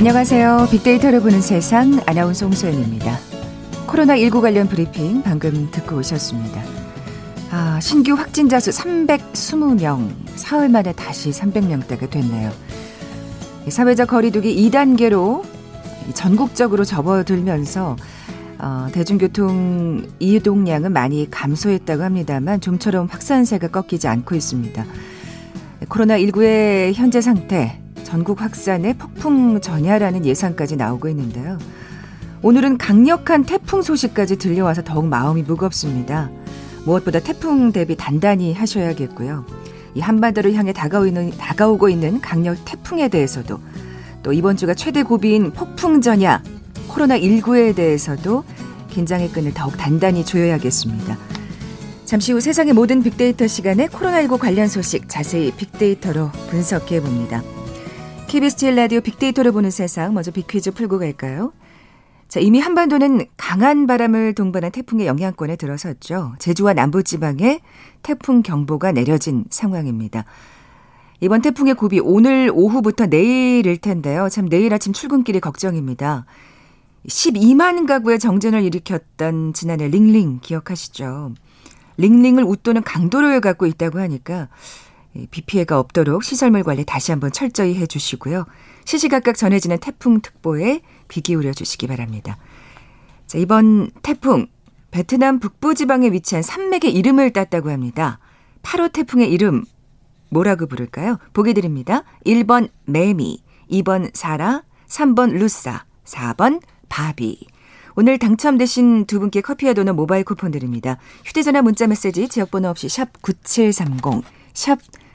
안녕하세요. 빅데이터를 보는 세상 아나운서 홍소연입니다. 코로나19 관련 브리핑 방금 듣고 오셨습니다. 신규 확진자 수 320명, 사흘 만에 다시 300명대가 됐네요. 사회적 거리두기 2단계로 전국적으로 접어들면서 대중교통 이동량은 많이 감소했다고 합니다만 좀처럼 확산세가 꺾이지 않고 있습니다. 코로나19의 현재 상태, 전국 확산의 폭풍 전야라는 예상까지 나오고 있는데요. 오늘은 강력한 태풍 소식까지 들려와서 더욱 마음이 무겁습니다. 무엇보다 태풍 대비 단단히 하셔야겠고요. 이 한반도를 향해 다가오고 있는 강력 태풍에 대해서도, 또 이번 주가 최대 고비인 폭풍 전야 코로나19에 대해서도 긴장의 끈을 더욱 단단히 조여야겠습니다. 잠시 후 세상의 모든 빅데이터 시간에 코로나19 관련 소식 자세히 빅데이터로 분석해봅니다. KBS 제일 라디오 빅데이터를 보는 세상, 먼저 빅퀴즈 풀고 갈까요? 자, 이미 한반도는 강한 바람을 동반한 태풍의 영향권에 들어섰죠. 제주와 남부지방에 태풍 경보가 내려진 상황입니다. 이번 태풍의 고비 오늘 오후부터 내일일 텐데요. 참 내일 아침 출근길이 걱정입니다. 12만 가구의 정전을 일으켰던 지난해 링링 기억하시죠? 링링을 웃도는 강도를 갖고 있다고 하니까 비 피해가 없도록 시설물 관리 다시 한번 철저히 해주시고요. 시시각각 전해지는 태풍특보에 귀 기울여 주시기 바랍니다. 자, 이번 태풍 베트남 북부지방에 위치한 산맥의 이름을 땄다고 합니다. 8호 태풍의 이름 뭐라고 부를까요? 보기 드립니다. 1번 매미, 2번 사라, 3번 루싸, 4번 바비. 오늘 당첨되신 두 분께 커피와 도넛 모바일 쿠폰 드립니다. 휴대전화 문자메시지 지역번호 없이 샵 9730, 샵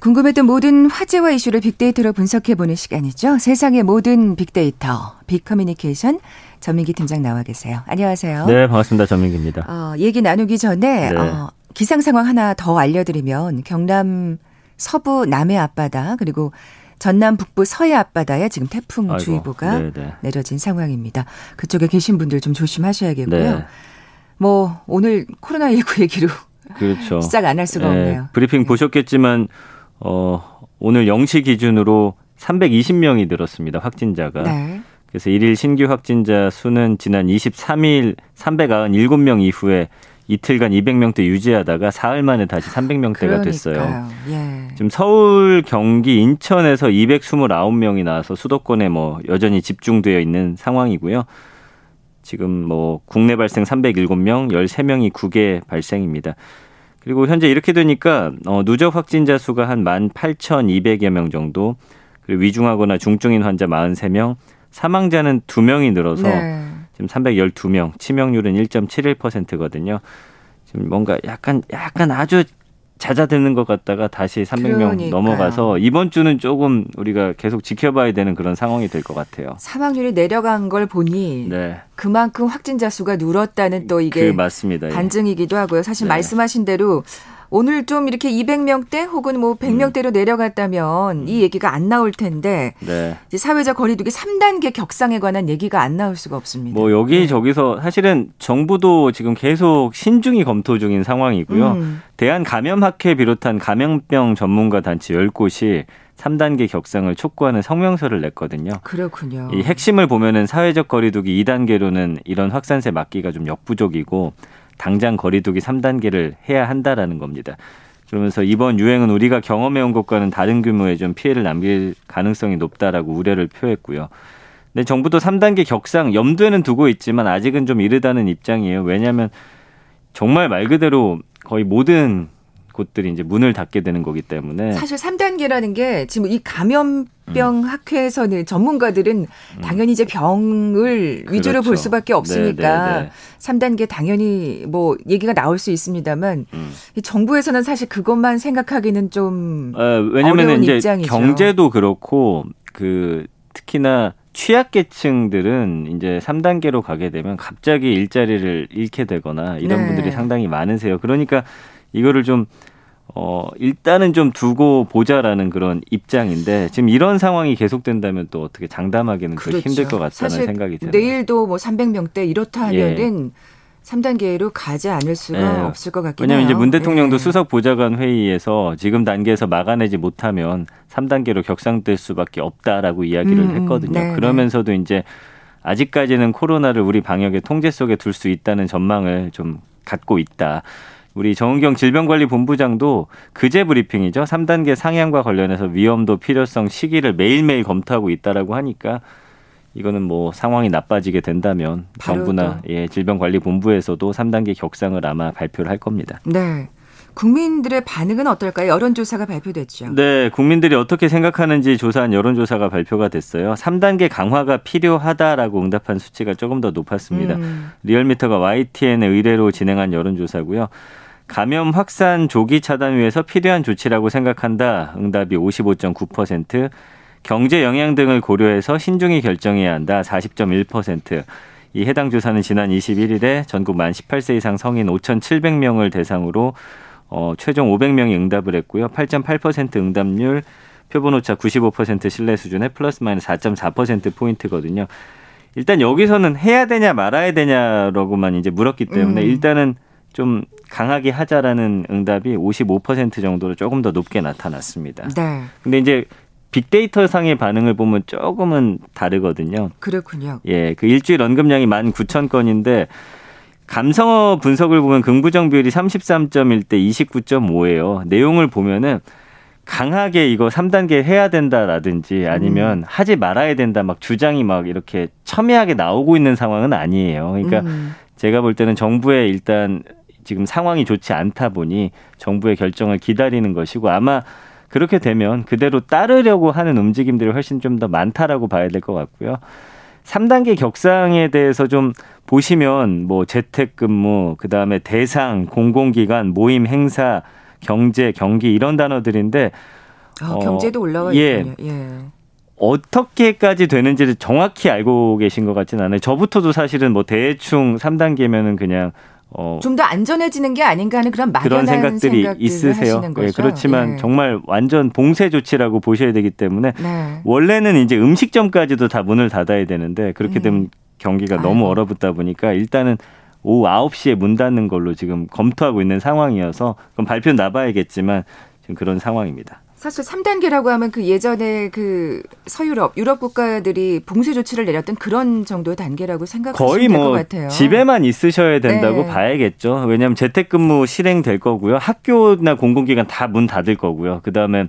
궁금했던 모든 화제와 이슈를 빅데이터로 분석해보는 시간이죠. 세상의 모든 빅데이터, 빅커뮤니케이션 전민기 팀장 나와 계세요. 안녕하세요. 네, 반갑습니다. 전민기입니다. 얘기 나누기 전에 네. 기상 상황 하나 더 알려드리면, 경남 서부 남해 앞바다 그리고 전남 북부 서해 앞바다에 지금 태풍주의보가 내려진 상황입니다. 그쪽에 계신 분들 좀 조심하셔야겠고요. 네. 뭐 오늘 코로나19 얘기로 그렇죠. 시작 안 할 수가 없네요. 브리핑 보셨겠지만 오늘 0시 기준으로 320명이 늘었습니다. 확진자가. 네. 그래서 1일 신규 확진자 수는 지난 23일 397명 이후에 이틀간 200명대 유지하다가 사흘 만에 다시 300명대가 됐어요. 예. 지금 서울, 경기, 인천에서 229명이 나와서 수도권에 뭐 여전히 집중되어 있는 상황이고요. 지금 뭐 국내 발생 307명, 13명이 국외 발생입니다. 그리고 현재 이렇게 되니까 누적 확진자 수가 한 18,200여 명 정도, 그리고 위중하거나 중증인 환자 43명, 사망자는 2명이 늘어서 지금 312명, 치명률은 1.71%거든요. 지금 뭔가 약간 아주 잦아드는 것 같다가 다시 300명 넘어가서 이번 주는 조금 우리가 계속 지켜봐야 되는 그런 상황이 될 것 같아요. 사망률이 내려간 걸 보니 그만큼 확진자 수가 늘었다는 또 이게 맞습니다. 반증이기도 하고요. 사실 말씀하신 대로 오늘 좀 이렇게 200명대 혹은 뭐 100명대로 내려갔다면 이 얘기가 안 나올 텐데 이제 사회적 거리두기 3단계 격상에 관한 얘기가 안 나올 수가 없습니다. 뭐 여기저기서 사실은 정부도 지금 계속 신중히 검토 중인 상황이고요. 대한감염학회 비롯한 감염병 전문가 단체 10곳이 3단계 격상을 촉구하는 성명서를 냈거든요. 그렇군요. 이 핵심을 보면은 사회적 거리두기 2단계로는 이런 확산세 막기가 좀 역부족이고 당장 거리두기 3단계를 해야 한다라는 겁니다. 그러면서 이번 유행은 우리가 경험해온 것과는 다른 규모의 좀 피해를 남길 가능성이 높다라고 우려를 표했고요. 근데 정부도 3단계 격상 염두에는 두고 있지만 아직은 좀 이르다는 입장이에요. 왜냐하면 정말 말 그대로 거의 모든 곳들이 이제 문을 닫게 되는 거기 때문에 사실 3단계라는 게 지금 이 감염병 학회에서는 전문가들은 당연히 이제 병을 위주로 그렇죠. 볼 수밖에 없으니까 네. 3단계 당연히 뭐 얘기가 나올 수 있습니다만 이 정부에서는 사실 그것만 생각하기는 좀 어려운 이제 입장이죠. 경제도 그렇고 그 특히나 취약계층들은 이제 3단계로 가게 되면 갑자기 일자리를 잃게 되거나 이런 네. 분들이 상당히 많으세요. 그러니까 이거를 좀 일단은 좀 두고 보자라는 그런 입장인데 지금 이런 상황이 계속된다면 또 어떻게 장담하기는 그렇죠. 힘들 것 같다는 생각이 드네요. 내일도 뭐 300명대 이렇다 하면은 3단계로 가지 않을 수가 없을 것 같긴 왜냐하면 해요. 왜냐하면 이제 문 대통령도 수석 보좌관 회의에서 지금 단계에서 막아내지 못하면 3단계로 격상될 수밖에 없다라고 이야기를 했거든요. 네네. 그러면서도 이제 아직까지는 코로나를 우리 방역의 통제 속에 둘 수 있다는 전망을 좀 갖고 있다. 우리 정은경 질병관리본부장도 그제 브리핑이죠. 3단계 상향과 관련해서 위험도 필요성 시기를 매일매일 검토하고 있다라고 하니까 이거는 뭐 상황이 나빠지게 된다면 정부나 질병관리본부에서도 3단계 격상을 아마 발표를 할 겁니다. 네. 국민들의 반응은 어떨까요? 여론조사가 발표됐죠. 네. 국민들이 어떻게 생각하는지 조사한 여론조사가 발표가 됐어요. 3단계 강화가 필요하다라고 응답한 수치가 조금 더 높았습니다. 리얼미터가 YTN의 의뢰로 진행한 여론조사고요. 감염 확산 조기 차단 위해서 필요한 조치라고 생각한다. 응답이 55.9%. 경제 영향 등을 고려해서 신중히 결정해야 한다. 40.1%. 이 해당 조사는 지난 21일에 전국 만 18세 이상 성인 5,700명을 대상으로 최종 500명이 응답을 했고요. 8.8% 응답률, 표본오차 95% 신뢰 수준에 플러스 마이너스 4.4%포인트거든요. 일단 여기서는 해야 되냐 말아야 되냐라고만 이제 물었기 때문에 일단은 좀 강하게 하자라는 응답이 55% 정도로 조금 더 높게 나타났습니다. 네. 근데 이제 빅데이터 상의 반응을 보면 조금은 다르거든요. 그렇군요. 예, 그 일주일 언급량이 19,000건인데 감성어 분석을 보면 긍부정 비율이 33.1 대 29.5예요. 내용을 보면은 강하게 이거 3단계 해야 된다라든지 아니면 하지 말아야 된다 막 주장이 막 이렇게 첨예하게 나오고 있는 상황은 아니에요. 그러니까 제가 볼 때는 정부의 일단 지금 상황이 좋지 않다 보니 정부의 결정을 기다리는 것이고 아마 그렇게 되면 그대로 따르려고 하는 움직임들이 훨씬 좀 더 많다라고 봐야 될 것 같고요. 3단계 격상에 대해서 좀 보시면 뭐 재택근무, 그다음에 대상, 공공기관, 모임, 행사, 경제, 경기 이런 단어들인데 경제도 올라와 있군요. 예. 어떻게까지 되는지를 정확히 알고 계신 것 같지는 않아요. 저부터도 사실은 뭐 대충 3단계면은 그냥 좀 더 안전해지는 게 아닌가 하는 그런 막연한 생각들이 있으세요. 네, 그렇지만 정말 완전 봉쇄 조치라고 보셔야 되기 때문에 원래는 이제 음식점까지도 다 문을 닫아야 되는데 그렇게 되면 경기가 너무 얼어붙다 보니까 일단은 오후 9시에 문 닫는 걸로 지금 검토하고 있는 상황이어서 그럼 발표 나봐야겠지만 지금 그런 상황입니다. 사실 3단계라고 하면 그 예전에 그 서유럽, 유럽 국가들이 봉쇄 조치를 내렸던 그런 정도의 단계라고 생각하시면 될 것 같아요. 거의 뭐 집에만 있으셔야 된다고 봐야겠죠. 왜냐하면 재택근무 실행될 거고요. 학교나 공공기관 다 문 닫을 거고요. 그다음에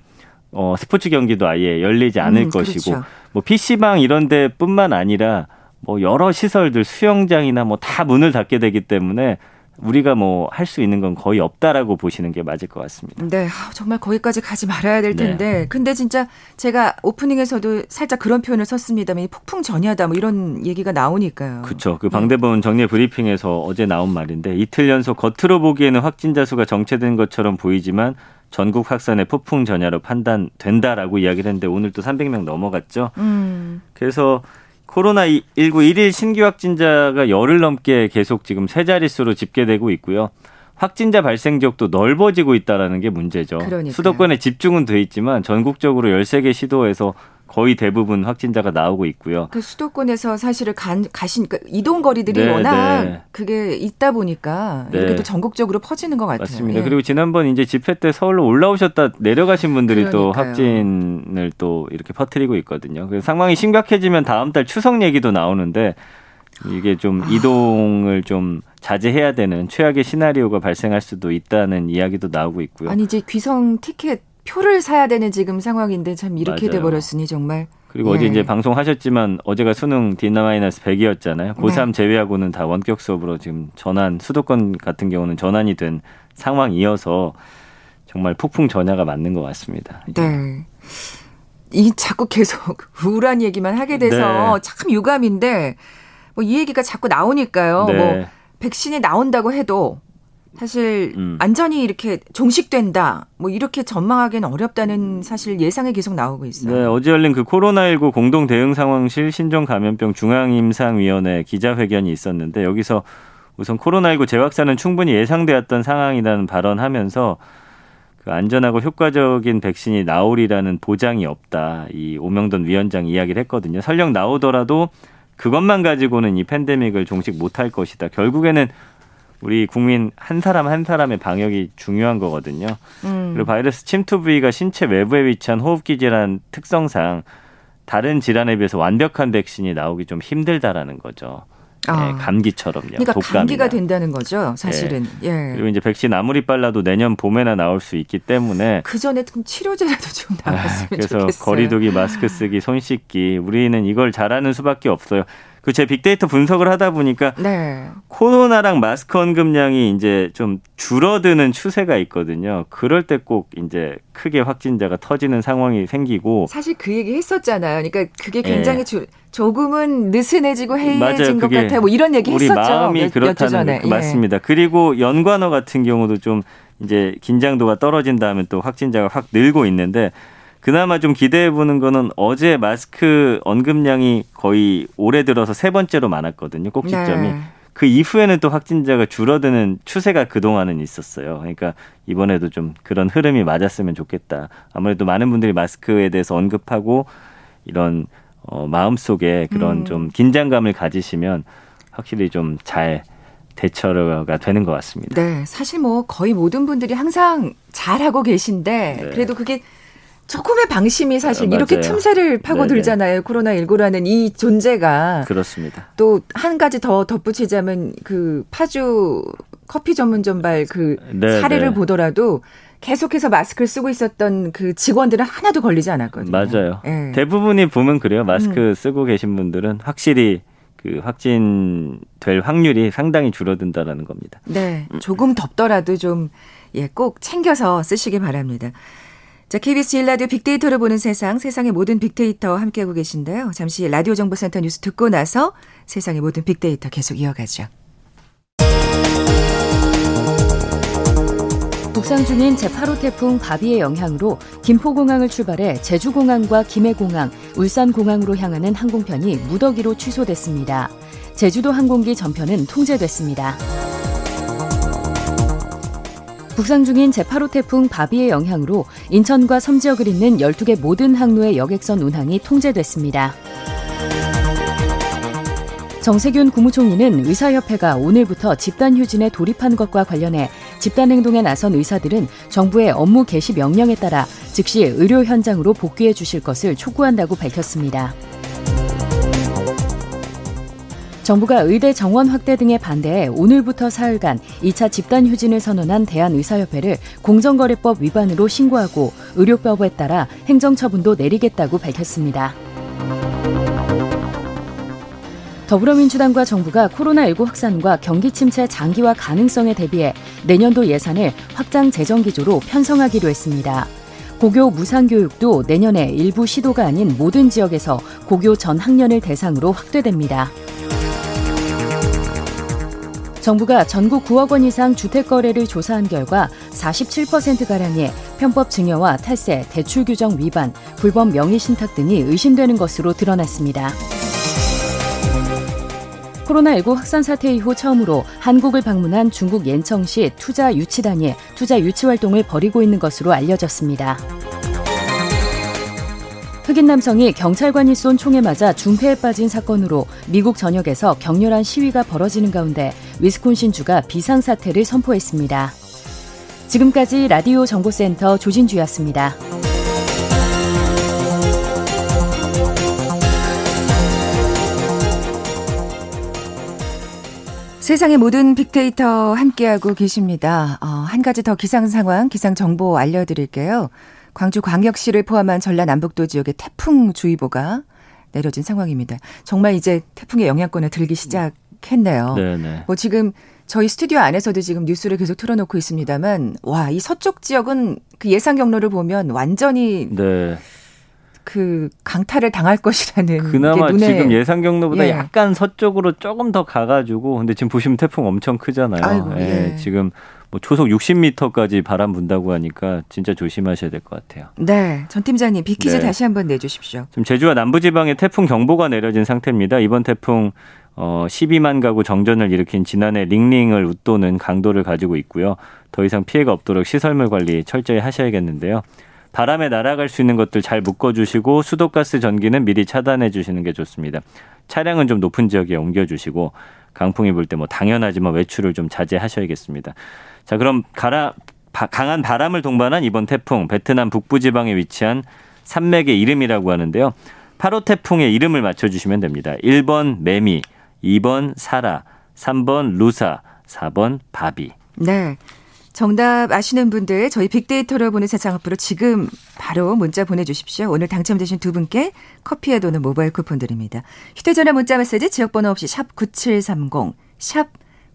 스포츠 경기도 아예 열리지 않을 것이고 그렇죠. 뭐 PC방 이런 데뿐만 아니라 뭐 여러 시설들, 수영장이나 뭐 다 문을 닫게 되기 때문에 우리가 뭐 할 수 있는 건 거의 없다라고 보시는 게 맞을 것 같습니다. 네, 정말 거기까지 가지 말아야 될 텐데. 네. 근데 진짜 제가 오프닝에서도 살짝 그런 표현을 썼습니다만 폭풍 전야다 뭐 이런 얘기가 나오니까요. 그렇죠. 그 방대본 정례 브리핑에서 어제 나온 말인데 이틀 연속 겉으로 보기에는 확진자 수가 정체된 것처럼 보이지만 전국 확산의 폭풍 전야로 판단된다라고 이야기를 했는데 오늘 또 300명 넘어갔죠. 그래서 코로나19 1일 신규 확진자가 열흘 넘게 계속 지금 세 자릿수로 집계되고 있고요. 확진자 발생 지역도 넓어지고 있다는 게 문제죠. 그러니까요. 수도권에 집중은 돼 있지만 전국적으로 13개 시도에서 거의 대부분 확진자가 나오고 있고요. 그 수도권에서 사실은 가시니까 이동 거리들이 워낙 그게 있다 보니까 이렇게 또 전국적으로 퍼지는 것 같아요. 맞습니다. 예. 그리고 지난번 이제 집회 때 서울로 올라오셨다 내려가신 분들이 그러니까요. 또 확진을 또 이렇게 퍼뜨리고 있거든요. 그래서 상황이 심각해지면 다음 달 추석 얘기도 나오는데 이게 좀 이동을 좀 자제해야 되는 최악의 시나리오가 발생할 수도 있다는 이야기도 나오고 있고요. 아니 이제 귀성 티켓 표를 사야 되는 지금 상황인데 참 이렇게 맞아요. 돼버렸으니 정말. 그리고 어제 이제 방송하셨지만 어제가 수능 D-100이었잖아요. 고3 제외하고는 다 원격 수업으로 지금 전환 수도권 같은 경우는 전환이 된 상황이어서 정말 폭풍 전야가 맞는 것 같습니다. 네. 이 자꾸 계속 우울한 얘기만 하게 돼서 네. 참 유감인데 뭐 이 얘기가 자꾸 나오니까요. 네. 뭐 백신이 나온다고 해도 사실 안전이 이렇게 종식된다 뭐 이렇게 전망하기는 어렵다는 사실 예상이 계속 나오고 있어요. 네, 어제 열린 그 코로나19 공동대응상황실 신종감염병중앙임상위원회 기자회견이 있었는데 여기서 우선 코로나19 재확산은 충분히 예상되었던 상황이라는 발언하면서 그 안전하고 효과적인 백신이 나오리라는 보장이 없다. 이 오명돈 위원장 이야기를 했거든요. 설령 나오더라도 그것만 가지고는 이 팬데믹을 종식 못할 것이다. 결국에는 우리 국민 한 사람 한 사람의 방역이 중요한 거거든요. 그리고 바이러스 침투 부위가 신체 외부에 위치한 호흡기 질환 특성상 다른 질환에 비해서 완벽한 백신이 나오기 좀 힘들다라는 거죠. 네, 감기처럼요. 그러니까 독감이나. 감기가 된다는 거죠, 사실은. 네. 예. 그리고 이제 백신 아무리 빨라도 내년 봄에나 나올 수 있기 때문에 그 전에 좀 치료제라도 좀 나왔으면 그래서 좋겠어요. 그래서 거리두기, 마스크 쓰기, 손 씻기 우리는 이걸 잘하는 수밖에 없어요. 그 제 빅데이터 분석을 하다 보니까 네. 코로나랑 마스크 언급량이 이제 좀 줄어드는 추세가 있거든요. 그럴 때 꼭 이제 크게 확진자가 터지는 상황이 생기고 사실 그 얘기 했었잖아요. 그러니까 그게 굉장히 네. 조금은 느슨해지고 해이해진 것 같아요. 뭐 이런 얘기 우리 했었죠. 우리 마음이 그렇다는 거 맞습니다. 예. 그리고 연관어 같은 경우도 좀 이제 긴장도가 떨어진다 하면 또 확진자가 확 늘고 있는데 그나마 좀 기대해보는 거는 어제 마스크 언급량이 거의 올해 들어서 세 번째로 많았거든요. 꼭지점이. 네. 그 이후에는 또 확진자가 줄어드는 추세가 그동안은 있었어요. 그러니까 이번에도 좀 그런 흐름이 맞았으면 좋겠다. 아무래도 많은 분들이 마스크에 대해서 언급하고 이런 마음속에 그런 좀 긴장감을 가지시면 확실히 좀 잘 대처가 되는 것 같습니다. 네. 사실 뭐 거의 모든 분들이 항상 잘하고 계신데 네. 그래도 그게 조금의 방심이 사실 이렇게 맞아요. 틈새를 파고들잖아요. 코로나19라는 이 존재가. 그렇습니다. 또 한 가지 더 덧붙이자면 그 파주 커피 전문점 발 그 사례를 보더라도 계속해서 마스크를 쓰고 있었던 그 직원들은 하나도 걸리지 않았거든요. 맞아요. 네. 대부분이 보면 그래요. 마스크 쓰고 계신 분들은 확실히 그 확진될 확률이 상당히 줄어든다라는 겁니다. 네. 조금 덥더라도 좀 예, 꼭 챙겨서 쓰시기 바랍니다. 자, KBS 1라디오 빅데이터를 보는 세상, 세상의 모든 빅데이터 함께하고 계신데요. 잠시 라디오 정보센터 뉴스 듣고 나서 세상의 모든 빅데이터 계속 이어가죠. 북상 중인 제8호 태풍 바비의 영향으로 김포공항을 출발해 제주공항과 김해공항, 울산공항으로 향하는 항공편이 무더기로 취소됐습니다. 제주도 항공기 전편은 통제됐습니다. 북상 중인 제8호 태풍 바비의 영향으로 인천과 섬 지역을 잇는 12개 모든 항로의 여객선 운항이 통제됐습니다. 정세균 국무총리는 의사협회가 오늘부터 집단 휴진에 돌입한 것과 관련해 집단 행동에 나선 의사들은 정부의 업무 개시 명령에 따라 즉시 의료 현장으로 복귀해 주실 것을 촉구한다고 밝혔습니다. 정부가 의대 정원 확대 등에 반대해 오늘부터 사흘간 2차 집단 휴진을 선언한 대한의사협회를 공정거래법 위반으로 신고하고 의료법에 따라 행정처분도 내리겠다고 밝혔습니다. 더불어민주당과 정부가 코로나19 확산과 경기 침체 장기화 가능성에 대비해 내년도 예산을 확장 재정 기조로 편성하기로 했습니다. 고교 무상교육도 내년에 일부 시도가 아닌 모든 지역에서 고교 전 학년을 대상으로 확대됩니다. 정부가 전국 9억 원 이상 주택 거래를 조사한 결과 47%가량이 편법 증여와 탈세, 대출 규정 위반, 불법 명의 신탁 등이 의심되는 것으로 드러났습니다. 코로나19 확산 사태 이후 처음으로 한국을 방문한 중국 옌청시 투자 유치단이 투자 유치 활동을 벌이고 있는 것으로 알려졌습니다. 흑인 남성이 경찰관이 쏜 총에 맞아 중태에 빠진 사건으로 미국 전역에서 격렬한 시위가 벌어지는 가운데 위스콘신주가 비상사태를 선포했습니다. 지금까지 라디오 정보센터 조진주였습니다. 세상의 모든 빅데이터 함께하고 계십니다. 한 가지 더 기상상황, 기상정보 알려드릴게요. 광주광역시를 포함한 전라 남북도 지역에 태풍주의보가 내려진 상황입니다. 정말 이제 태풍의 영향권에 들기 시작했네요. 네네. 뭐 지금 저희 스튜디오 안에서도 지금 뉴스를 계속 틀어놓고 있습니다만, 와, 이 서쪽 지역은 그 예상 경로를 보면 완전히 네. 그 강타를 당할 것이라는. 그나마 눈에... 지금 예상 경로보다 예. 약간 서쪽으로 조금 더 가가지고, 근데 지금 보시면 태풍 엄청 크잖아요. 아이고, 예. 예. 지금 뭐 초속 60m까지 바람 분다고 하니까 진짜 조심하셔야 될 것 같아요. 네, 전 팀장님 빅퀴즈 네. 다시 한번 내주십시오. 지금 제주와 남부지방에 태풍 경보가 내려진 상태입니다. 이번 태풍 12만 가구 정전을 일으킨 지난해 링링을 웃도는 강도를 가지고 있고요. 더 이상 피해가 없도록 시설물 관리 철저히 하셔야겠는데요. 바람에 날아갈 수 있는 것들 잘 묶어주시고 수도가스 전기는 미리 차단해 주시는 게 좋습니다. 차량은 좀 높은 지역에 옮겨주시고 강풍이 불 때 뭐 당연하지만 외출을 좀 자제하셔야겠습니다. 자, 그럼 강한 바람을 동반한 이번 태풍, 베트남 북부지방에 위치한 산맥의 이름이라고 하는데요. 8호 태풍의 이름을 맞춰주시면 됩니다. 1번 매미, 2번 사라, 3번 루사, 4번 바비. 네. 정답 아시는 분들 저희 빅데이터로 보는 세상 앞으로 지금 바로 문자 보내주십시오. 오늘 당첨되신 두 분께 커피에 도는 모바일 쿠폰 드립니다. 휴대전화 문자 메시지 지역번호 없이 샵9730,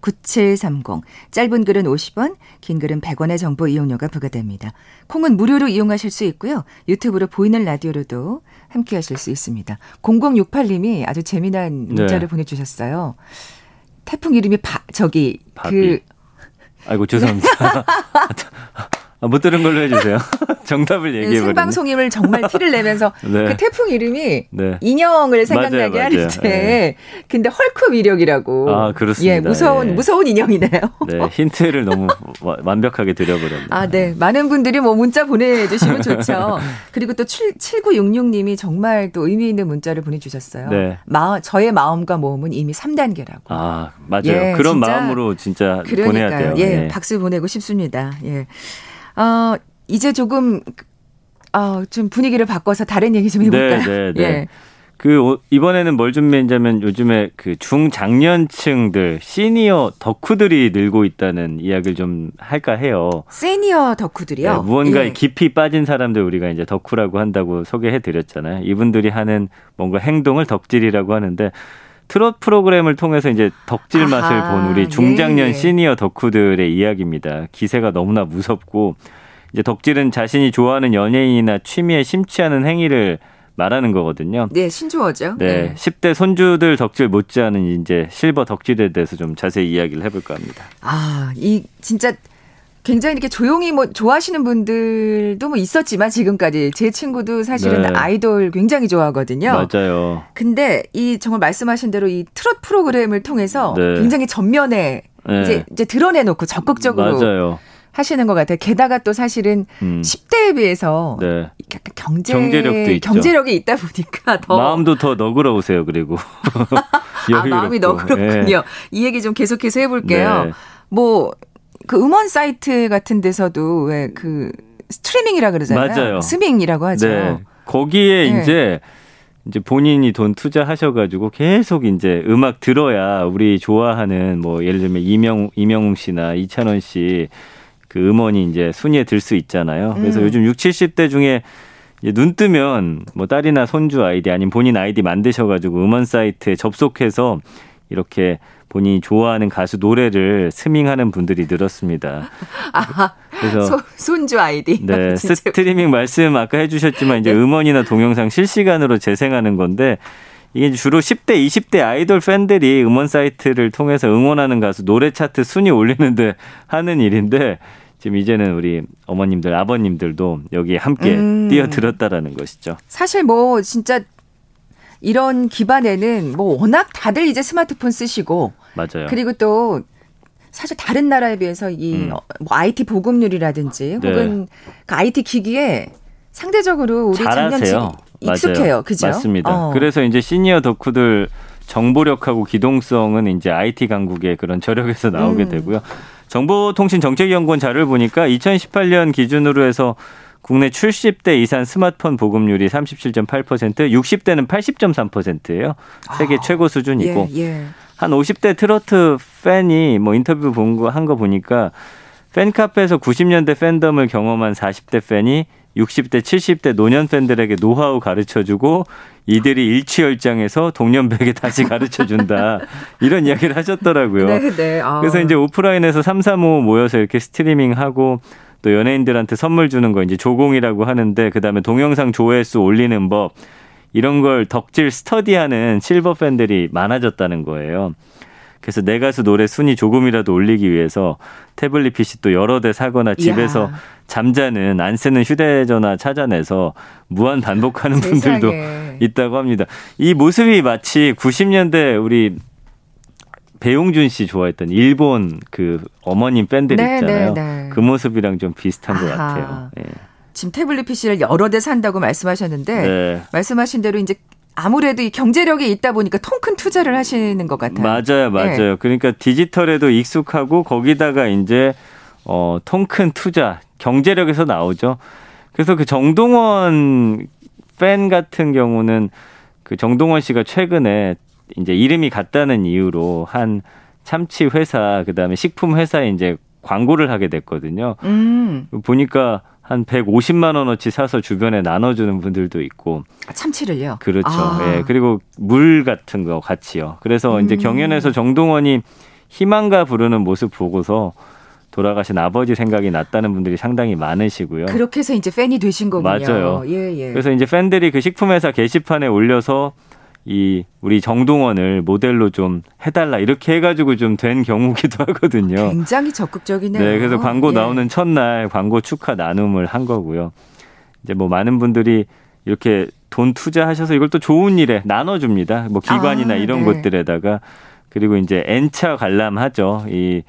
샵9730. 짧은 글은 50원, 긴 글은 100원의 정보 이용료가 부과됩니다. 콩은 무료로 이용하실 수 있고요. 유튜브로 보이는 라디오로도 함께하실 수 있습니다. 0068님이 아주 재미난 문자를 네. 보내주셨어요. 태풍 이름이 바비. 아이고 죄송합니다. 못 들은 걸로 해주세요. 정답을 얘기해버리네. 생방송임을 정말 티를 내면서 네. 그 태풍 이름이 네. 인형을 생각나게 맞아요. 하는데 네. 근데 헐크 위력이라고. 아 그렇습니다. 예, 무서운 인형이네요. 네, 힌트를 너무 완벽하게 드려버렸네요. 아, 네. 많은 분들이 뭐 문자 보내주시면 좋죠. 그리고 또 7966님이 정말 또 의미 있는 문자를 보내주셨어요. 네. 저의 마음과 몸은 이미 3단계라고. 아 맞아요. 예, 그런 진짜, 마음으로 진짜 그러니까요. 보내야 돼요. 예, 예. 박수 보내고 싶습니다. 예. 이제 조금 좀 분위기를 바꿔서 다른 얘기 좀 해볼까요? 네, 네, 네. 예. 이번에는 뭘 준비했냐면 요즘에 그 중장년층들 시니어 덕후들이 늘고 있다는 이야기를 좀 할까 해요. 시니어 덕후들이요? 네, 무언가에 예. 깊이 빠진 사람들 우리가 이제 덕후라고 한다고 소개해드렸잖아요. 이분들이 하는 뭔가 행동을 덕질이라고 하는데. 트롯 프로그램을 통해서 이제 덕질 맛을 본 우리 중장년 네. 시니어 덕후들의 이야기입니다. 기세가 너무나 무섭고 이제 덕질은 자신이 좋아하는 연예인이나 취미에 심취하는 행위를 말하는 거거든요. 네, 신조어죠. 네, 네. 10대 손주들 덕질 못지않은 이제 실버 덕질에 대해서 좀 자세히 이야기를 해볼까 합니다. 아, 이 진짜. 굉장히 이렇게 조용히 뭐 좋아하시는 분들도 뭐 있었지만 지금까지 제 친구도 사실은 네. 아이돌 굉장히 좋아하거든요. 맞아요. 근데 이 정말 말씀하신 대로 이 트롯 프로그램을 통해서 네. 굉장히 전면에 네. 이제 드러내놓고 적극적으로 맞아요. 하시는 것 같아요. 게다가 또 사실은 10대에 비해서 네. 약간 경제력이 있다 보니까 더 마음도 더 너그러우세요. 그리고 아, 마음이 너그럽군요. 네. 이 얘기 좀 계속해서 해볼게요. 네. 뭐 그 음원 사이트 같은 데서도 왜 그 스트리밍이라 그러잖아요. 맞아요. 스밍이라고 하죠. 네. 거기에 네. 이제 본인이 돈 투자하셔가지고 계속 이제 음악 들어야 우리 좋아하는 뭐 예를 들면 이명웅 씨나 이찬원 씨 그 음원이 이제 순위에 들 수 있잖아요. 그래서 요즘 60, 70대 중에 눈 뜨면 뭐 딸이나 손주 아이디 아니면 본인 아이디 만드셔가지고 음원 사이트에 접속해서 이렇게 본인이 좋아하는 가수 노래를 스밍하는 분들이 늘었습니다. 아, 그래서 손주 아이디. 네, 스트리밍 말씀 아까 해주셨지만 이제 네. 음원이나 동영상 실시간으로 재생하는 건데 이게 주로 10대, 20대 아이돌 팬들이 음원 사이트를 통해서 응원하는 가수 노래 차트 순위 올리는데 하는 일인데 지금 이제는 우리 어머님들, 아버님들도 여기에 함께 뛰어들었다라는 것이죠. 사실 뭐 진짜. 이런 기반에는 뭐 워낙 다들 이제 스마트폰 쓰시고 맞아요. 그리고 또 사실 다른 나라에 비해서 이 뭐 IT 보급률이라든지 네. 혹은 그 IT 기기에 상대적으로 우리 장년층이 익숙해요. 그죠? 맞습니다. 그래서 이제 시니어 덕후들 정보력하고 기동성은 이제 IT 강국의 그런 저력에서 나오게 되고요. 정보통신정책연구원 자료를 보니까 2018년 기준으로 해서 국내 70대 이상 스마트폰 보급률이 37.8%, 60대는 80.3%예요. 세계 최고 수준이고 예, 예. 한 50대 트로트 팬이 뭐 인터뷰 한 거 보니까 팬카페에서 90년대 팬덤을 경험한 40대 팬이 60대, 70대 노년 팬들에게 노하우 가르쳐주고 이들이 일취월장에서 동년배에게 다시 가르쳐준다. 이런 이야기를 하셨더라고요. 네, 네. 아. 그래서 이제 오프라인에서 3, 4, 5 모여서 이렇게 스트리밍하고 또 연예인들한테 선물 주는 거 이제 조공이라고 하는데 그다음에 동영상 조회수 올리는 법 이런 걸 덕질 스터디하는 실버 팬들이 많아졌다는 거예요. 그래서 내 가수 노래 순위 조금이라도 올리기 위해서 태블릿 PC 또 여러 대 사거나 집에서 이야. 잠자는 안 쓰는 휴대전화 찾아내서 무한 반복하는 분들도 있다고 합니다. 이 모습이 마치 90년대 우리 배용준 씨 좋아했던 일본 그 어머님 밴드 있잖아요. 네. 그 모습이랑 좀 비슷한 것 같아요. 예. 지금 태블릿 PC를 여러 대 산다고 말씀하셨는데 네. 말씀하신 대로 이제 아무래도 이 경제력이 있다 보니까 통 큰 투자를 하시는 것 같아요. 맞아요. 맞아요. 네. 그러니까 디지털에도 익숙하고 거기다가 이제 통 큰 투자, 경제력에서 나오죠. 그래서 그 정동원 팬 같은 경우는 그 정동원 씨가 최근에 이제 이름이 같다는 이유로 한 참치 회사 그다음에 식품 회사에 이제 광고를 하게 됐거든요. 보니까 한 150만 원어치 사서 주변에 나눠주는 분들도 있고. 참치를요? 그렇죠. 예, 그리고 물 같은 거 같이요. 그래서 이제 경연에서 정동원이 희망가 부르는 모습 보고서 돌아가신 아버지 생각이 났다는 분들이 상당히 많으시고요. 그렇게 해서 이제 팬이 되신 거군요. 맞아요. 예, 예. 그래서 이제 팬들이 그 식품회사 게시판에 올려서 이 우리 정동원을 모델로 좀 해달라 이렇게 해가지고 좀 된 경우기도 하거든요. 굉장히 적극적이네요. 네, 그래서 광고 나오는 첫날 광고 축하 나눔을 한 거고요. 이제 뭐 많은 분들이 이렇게 돈 투자하셔서 이걸 또 좋은 일에 나눠줍니다. 뭐 기관이나 이런 곳들에다가 그리고 이제 N차 관람하죠. 이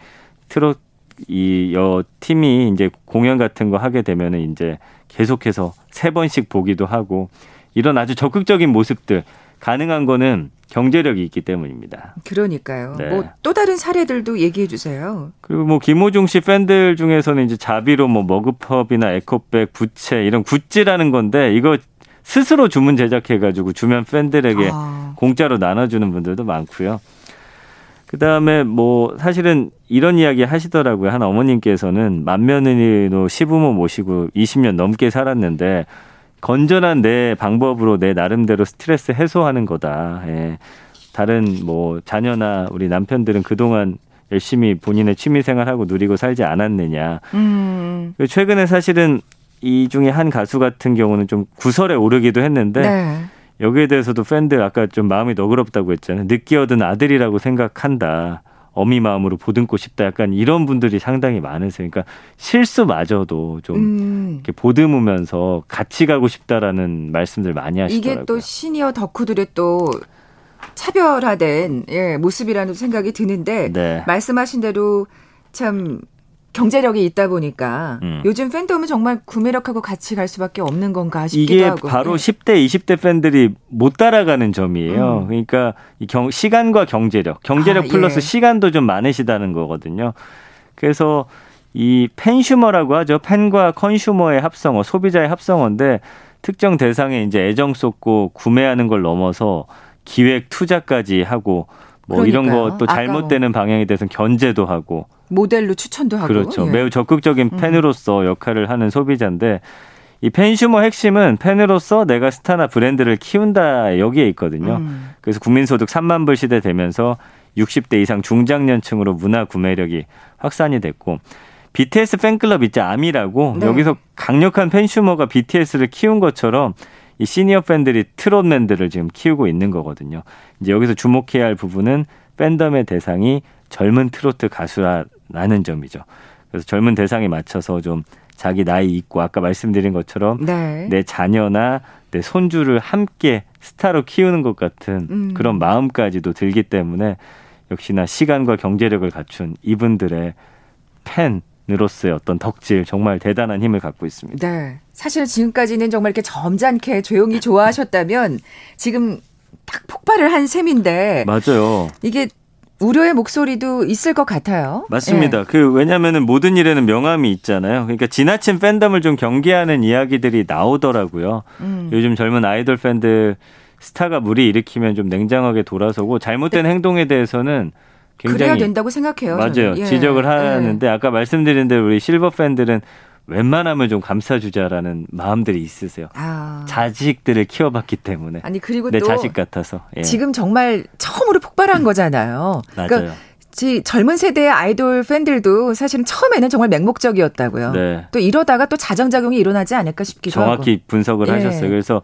트롯 이 팀이 이제 공연 같은 거 하게 되면은 이제 계속해서 3번씩 보기도 하고 이런 아주 적극적인 모습들. 가능한 거는 경제력이 있기 때문입니다. 그러니까요. 네. 뭐 또 다른 사례들도 얘기해 주세요. 그리고 뭐 김호중 씨 팬들 중에서는 이제 자비로 뭐 머그컵이나 에코백, 부채 이런 굿즈라는 건데 이거 스스로 주문 제작해가지고 주변 팬들에게 공짜로 나눠주는 분들도 많고요. 그 다음에 뭐 사실은 이런 이야기 하시더라고요. 한 어머님께서는 만면으로 시부모 모시고 20년 넘게 살았는데. 건전한 내 방법으로 내 나름대로 스트레스 해소하는 거다. 예. 다른 뭐 자녀나 우리 남편들은 그동안 열심히 본인의 취미생활하고 누리고 살지 않았느냐. 최근에 사실은 이 중에 한 가수 같은 경우는 좀 구설에 오르기도 했는데 네. 여기에 대해서도 팬들 아까 좀 마음이 너그럽다고 했잖아요. 늦게 얻은 아들이라고 생각한다. 어미 마음으로 보듬고 싶다. 약간 이런 분들이 상당히 많으세요. 그러니까 실수마저도 좀 이렇게 보듬으면서 같이 가고 싶다라는 말씀들 많이 하시더라고요. 이게 또 시니어 덕후들의 또 차별화된 모습이라는 생각이 드는데 네. 말씀하신 대로 참 경제력이 있다 보니까 요즘 팬덤은 정말 구매력하고 같이 갈 수밖에 없는 건가 싶기도 이게 하고. 이게 바로 10대, 20대 팬들이 못 따라가는 점이에요. 그러니까 시간과 경제력 플러스 시간도 좀 많으시다는 거거든요. 그래서 이 팬슈머라고 하죠. 팬과 컨슈머의 합성어, 소비자의 합성어인데 특정 대상에 이제 애정 쏟고 구매하는 걸 넘어서 기획, 투자까지 하고 뭐 이런 것도 잘못되는 방향에 대해서는 견제도 하고. 모델로 추천도 하고. 그렇죠. 예. 매우 적극적인 팬으로서 역할을 하는 소비자인데 이 팬슈머 핵심은 팬으로서 내가 스타나 브랜드를 키운다 여기에 있거든요. 그래서 국민소득 3만 불 시대 되면서 60대 이상 중장년층으로 문화 구매력이 확산이 됐고 BTS 팬클럽 있죠. 아미라고. 네. 여기서 강력한 팬슈머가 BTS를 키운 것처럼 이 시니어 팬들이 트롯맨들을 지금 키우고 있는 거거든요. 이제 여기서 주목해야 할 부분은 팬덤의 대상이 젊은 트로트 가수라는 점이죠. 그래서 젊은 대상에 맞춰서 좀 자기 나이 있고 아까 말씀드린 것처럼 네. 내 자녀나 내 손주를 함께 스타로 키우는 것 같은 그런 마음까지도 들기 때문에 역시나 시간과 경제력을 갖춘 이분들의 팬으로서의 어떤 덕질 정말 대단한 힘을 갖고 있습니다. 네, 사실 지금까지는 정말 이렇게 점잖게 조용히 좋아하셨다면 지금 딱 폭발을 한 셈인데 맞아요. 이게 우려의 목소리도 있을 것 같아요. 맞습니다. 예. 왜냐하면 모든 일에는 명암이 있잖아요. 그러니까 지나친 팬덤을 좀 경계하는 이야기들이 나오더라고요. 요즘 젊은 아이돌 팬들 스타가 물이 일으키면 좀 냉정하게 돌아서고 잘못된 행동에 대해서는 굉장히 그래야 된다고 생각해요. 맞아요. 예. 지적을 하는데 아까 말씀드린 대로 우리 실버 팬들은 웬만하면 좀 감싸주자라는 마음들이 있으세요. 아. 자식들을 키워봤기 때문에. 아니 그리고 내 또 자식 같아서. 예. 지금 정말 처음으로 폭발한 거잖아요. 맞아요. 그러니까 젊은 세대의 아이돌 팬들도 사실은 처음에는 정말 맹목적이었다고요. 네. 또 이러다가 또 자정작용이 일어나지 않을까 싶기도 정확히 하고. 정확히 분석을 예. 하셨어요. 그래서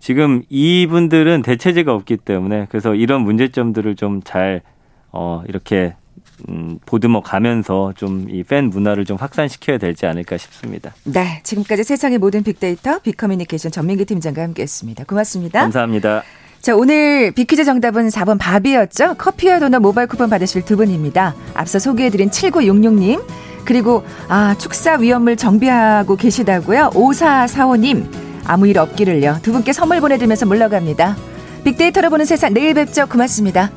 지금 이분들은 대체제가 없기 때문에 그래서 이런 문제점들을 좀 잘 이렇게 보듬어 가면서 좀 이 팬 문화를 좀 확산시켜야 되지 않을까 싶습니다. 네, 지금까지 세상의 모든 빅데이터 빅커뮤니케이션 전민기 팀장과 함께했습니다. 고맙습니다. 감사합니다. 자, 오늘 빅퀴즈 정답은 4번 바비였죠. 커피와 도넛 모바일 쿠폰 받으실 두 분입니다. 앞서 소개해드린 7966님 그리고 축사 위험을 정비하고 계시다고요. 5445님 아무 일 없기를요. 두 분께 선물 보내드리면서 물러갑니다. 빅데이터로 보는 세상 내일 뵙죠. 고맙습니다.